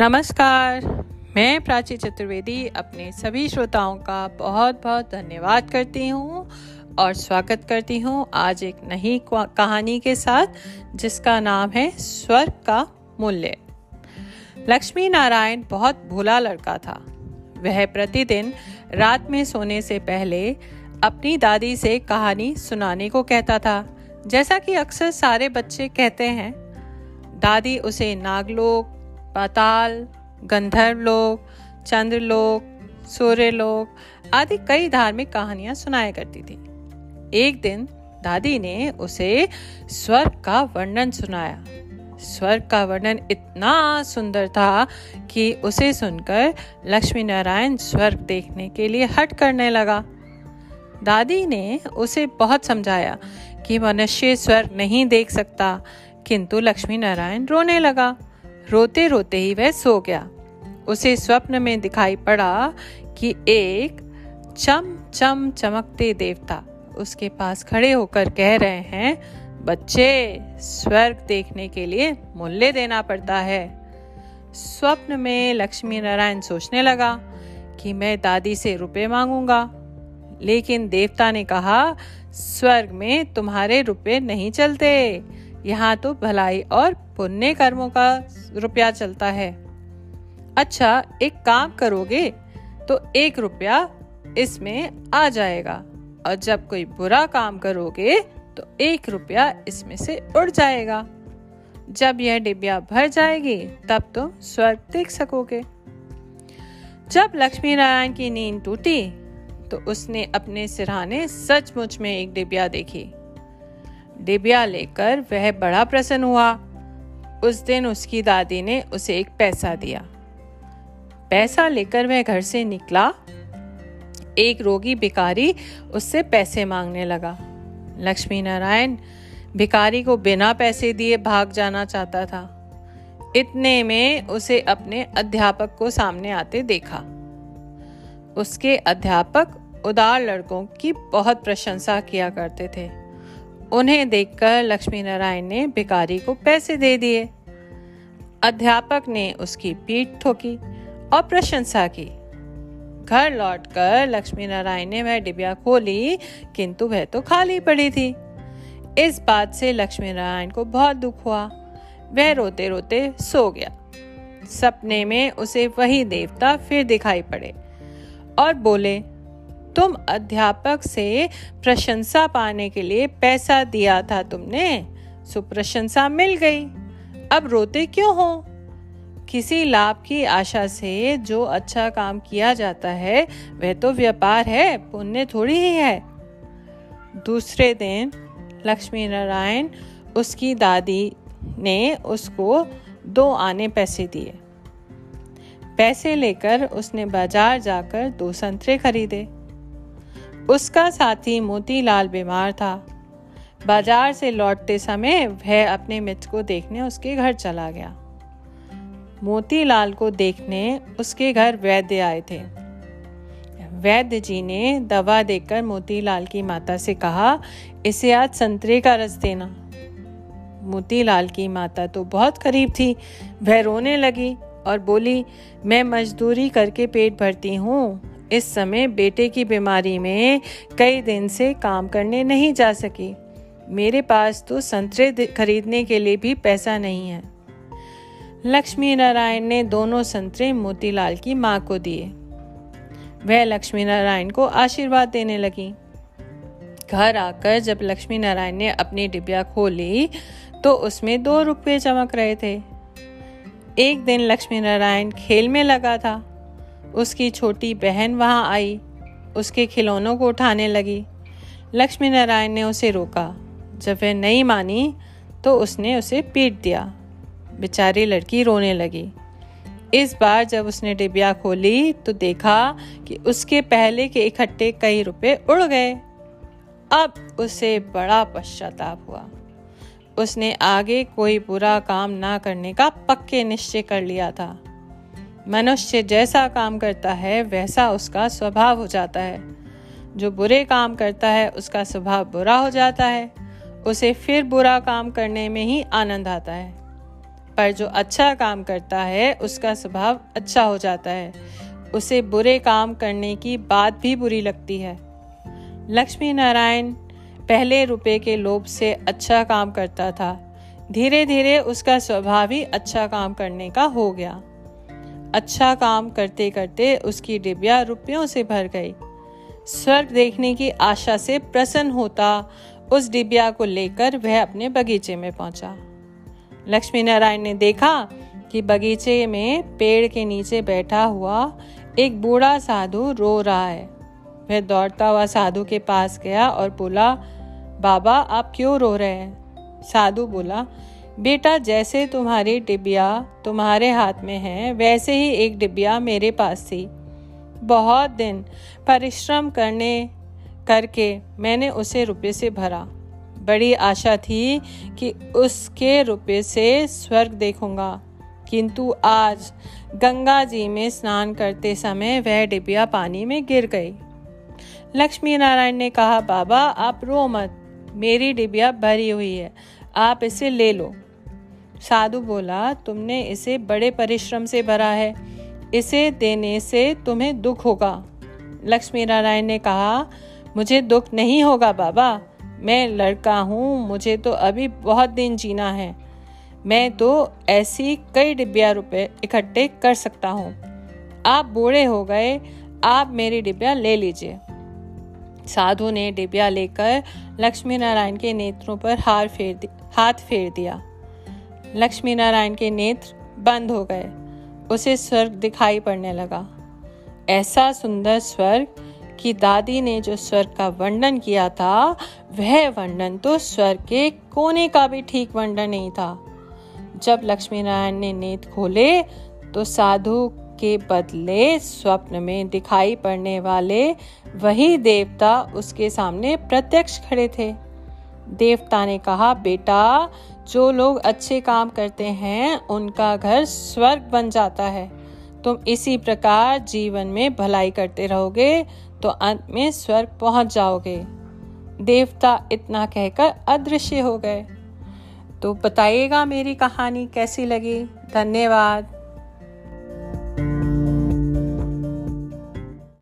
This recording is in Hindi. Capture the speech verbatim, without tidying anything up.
नमस्कार, मैं प्राची चतुर्वेदी अपने सभी श्रोताओं का बहुत बहुत धन्यवाद करती हूँ और स्वागत करती हूँ आज एक नई कहानी के साथ जिसका नाम है स्वर्ग का मूल्य। लक्ष्मी नारायण बहुत भोला लड़का था। वह प्रतिदिन रात में सोने से पहले अपनी दादी से कहानी सुनाने को कहता था, जैसा कि अक्सर सारे बच्चे कहते हैं। दादी उसे नागलोक, पाताल, गंधर्वलोक, चंद्रलोक, सूर्यलोक आदि कई धार्मिक कहानियां सुनाया करती थी। एक दिन दादी ने उसे स्वर्ग का वर्णन सुनाया। स्वर्ग का वर्णन इतना सुंदर था कि उसे सुनकर लक्ष्मी नारायण स्वर्ग देखने के लिए हट करने लगा। दादी ने उसे बहुत समझाया कि मनुष्य स्वर्ग नहीं देख सकता, किंतु लक्ष्मी नारायण रोने लगा। रोते रोते ही वह सो गया। उसे स्वप्न में दिखाई पड़ा कि एक चम चम चमकते देवता उसके पास खड़े होकर कह रहे हैं, बच्चे, स्वर्ग देखने के लिए मूल्य देना पड़ता है। स्वप्न में लक्ष्मी नारायण सोचने लगा कि मैं दादी से रुपए मांगूंगा, लेकिन देवता ने कहा, स्वर्ग में तुम्हारे रुपए नहीं चलते, यहाँ तो भलाई और पुण्य कर्मों का रुपया चलता है। अच्छा, एक काम करोगे तो एक रुपया इसमें आ जाएगा और जब कोई बुरा काम करोगे तो एक रुपया इसमें से उड़ जाएगा। जब यह डिब्बिया भर जाएगी तब तुम स्वर्ग देख सकोगे। जब लक्ष्मी नारायण की नींद टूटी तो उसने अपने सिरहाने सचमुच में एक डिब्बिया देखी। डिबिया लेकर वह बड़ा प्रसन्न हुआ। उस दिन उसकी दादी ने उसे एक पैसा दिया। पैसा लेकर वह घर से निकला। एक रोगी भिखारी उससे पैसे मांगने लगा। लक्ष्मी नारायण भिखारी को बिना पैसे दिए भाग जाना चाहता था। इतने में उसे अपने अध्यापक को सामने आते देखा। उसके अध्यापक उदार लड़कों की बहुत प्रशंसा किया करते थे। उन्हें देखकर लक्ष्मी नारायण ने भिखारी को पैसे दे दिए। अध्यापक ने उसकी पीठ ठोकी और प्रशंसा की। घर लौटकर लक्ष्मी नारायण ने वह डिबिया खोली, किंतु वह तो खाली पड़ी थी। इस बात से लक्ष्मी नारायण को बहुत दुख हुआ। वह रोते रोते सो गया। सपने में उसे वही देवता फिर दिखाई पड़े और बोले, तुम अध्यापक से प्रशंसा पाने के लिए पैसा दिया था तुमने, सो प्रशंसा मिल गई, अब रोते क्यों हो? किसी लाभ की आशा से जो अच्छा काम किया जाता है वह तो व्यापार है, पुण्य थोड़ी ही है। दूसरे दिन लक्ष्मी नारायण उसकी दादी ने उसको दो आने पैसे दिए। पैसे लेकर उसने बाजार जाकर दो संतरे खरीदे। उसका साथी मोतीलाल बीमार था। बाजार से लौटते समय वह अपने मित्र को देखने उसके घर चला गया। मोतीलाल को देखने उसके घर वैद्य आए थे। वैद्य जी ने दवा देकर मोतीलाल की माता से कहा, इसे आज संतरे का रस देना। मोतीलाल की माता तो बहुत करीब थी। वह रोने लगी और बोली, मैं मजदूरी करके पेट भरती हूँ। इस समय बेटे की बीमारी में कई दिन से काम करने नहीं जा सकी। मेरे पास तो संतरे खरीदने के लिए भी पैसा नहीं है। लक्ष्मी नारायण ने दोनों संतरे मोतीलाल की माँ को दिए। वह लक्ष्मी नारायण को आशीर्वाद देने लगी। घर आकर जब लक्ष्मी नारायण ने अपनी डिबिया खोली तो उसमें दो रुपये चमक रहे थे। एक दिन लक्ष्मी नारायण खेल में लगा था। उसकी छोटी बहन वहां आई, उसके खिलौनों को उठाने लगी। लक्ष्मी नारायण ने उसे रोका। जब वह नहीं मानी तो उसने उसे पीट दिया। बेचारी लड़की रोने लगी। इस बार जब उसने डिबिया खोली तो देखा कि उसके पहले के इकट्ठे कई रुपए उड़ गए। अब उसे बड़ा पश्चाताप हुआ। उसने आगे कोई बुरा काम ना करने का पक्के निश्चय कर लिया था। मनुष्य जैसा काम करता है वैसा उसका स्वभाव हो जाता है। जो बुरे काम करता है उसका स्वभाव बुरा हो जाता है। उसे फिर बुरा काम करने में ही आनंद आता है। पर जो अच्छा काम करता है उसका स्वभाव अच्छा हो जाता है, उसे बुरे काम करने की बात भी बुरी लगती है। लक्ष्मी नारायण पहले रुपए के लोभ से अच्छा काम करता था, धीरे धीरे उसका स्वभाव ही अच्छा काम करने का हो गया। अच्छा काम करते करते उसकी डिबिया रुपयों से भर गई। स्वर्ग देखने की आशा से प्रसन्न होता उस डिबिया को लेकर वह अपने बगीचे में पहुंचा। लक्ष्मी नारायण ने देखा कि बगीचे में पेड़ के नीचे बैठा हुआ एक बूढ़ा साधु रो रहा है। वह दौड़ता हुआ साधु के पास गया और बोला, बाबा आप क्यों रो रहे हैं? साधु बोला, बेटा जैसे तुम्हारी डिबिया तुम्हारे हाथ में है वैसे ही एक डिबिया मेरे पास थी। बहुत दिन परिश्रम करने करके मैंने उसे रुपये से भरा। बड़ी आशा थी कि उसके रुपये से स्वर्ग देखूंगा, किंतु आज गंगा जी में स्नान करते समय वह डिबिया पानी में गिर गई। लक्ष्मी नारायण ने कहा, बाबा आप रो मत, मेरी डिबिया भरी हुई है, आप इसे ले लो। साधु बोला, तुमने इसे बड़े परिश्रम से भरा है, इसे देने से तुम्हें दुख होगा। लक्ष्मी नारायण ने कहा, मुझे दुख नहीं होगा बाबा, मैं लड़का हूँ, मुझे तो अभी बहुत दिन जीना है, मैं तो ऐसी कई डिब्बिया रुपए इकट्ठे कर सकता हूँ। आप बूढ़े हो गए, आप मेरी डिब्बिया ले लीजिए। साधु ने डिब्बिया लेकर लक्ष्मी नारायण के नेत्रों पर हार फेर हाथ फेर दिया। लक्ष्मी नारायण के नेत्र बंद हो गए, उसे स्वर्ग दिखाई पड़ने लगा। ऐसा सुंदर स्वर्ग कि दादी ने जो स्वर्ग का वर्णन किया था वह वर्णन तो स्वर्ग के कोने का भी ठीक वर्णन नहीं था। जब लक्ष्मी नारायण ने नेत्र खोले तो साधु के बदले स्वप्न में दिखाई पड़ने वाले वही देवता उसके सामने प्रत्यक्ष खड़े थे। देवता ने कहा, बेटा जो लोग अच्छे काम करते हैं उनका घर स्वर्ग बन जाता है, तुम इसी प्रकार जीवन में भलाई करते रहोगे तो अंत में स्वर्ग पहुंच जाओगे। देवता इतना कहकर अदृश्य हो गए। तो बताइएगा मेरी कहानी कैसी लगी। धन्यवाद।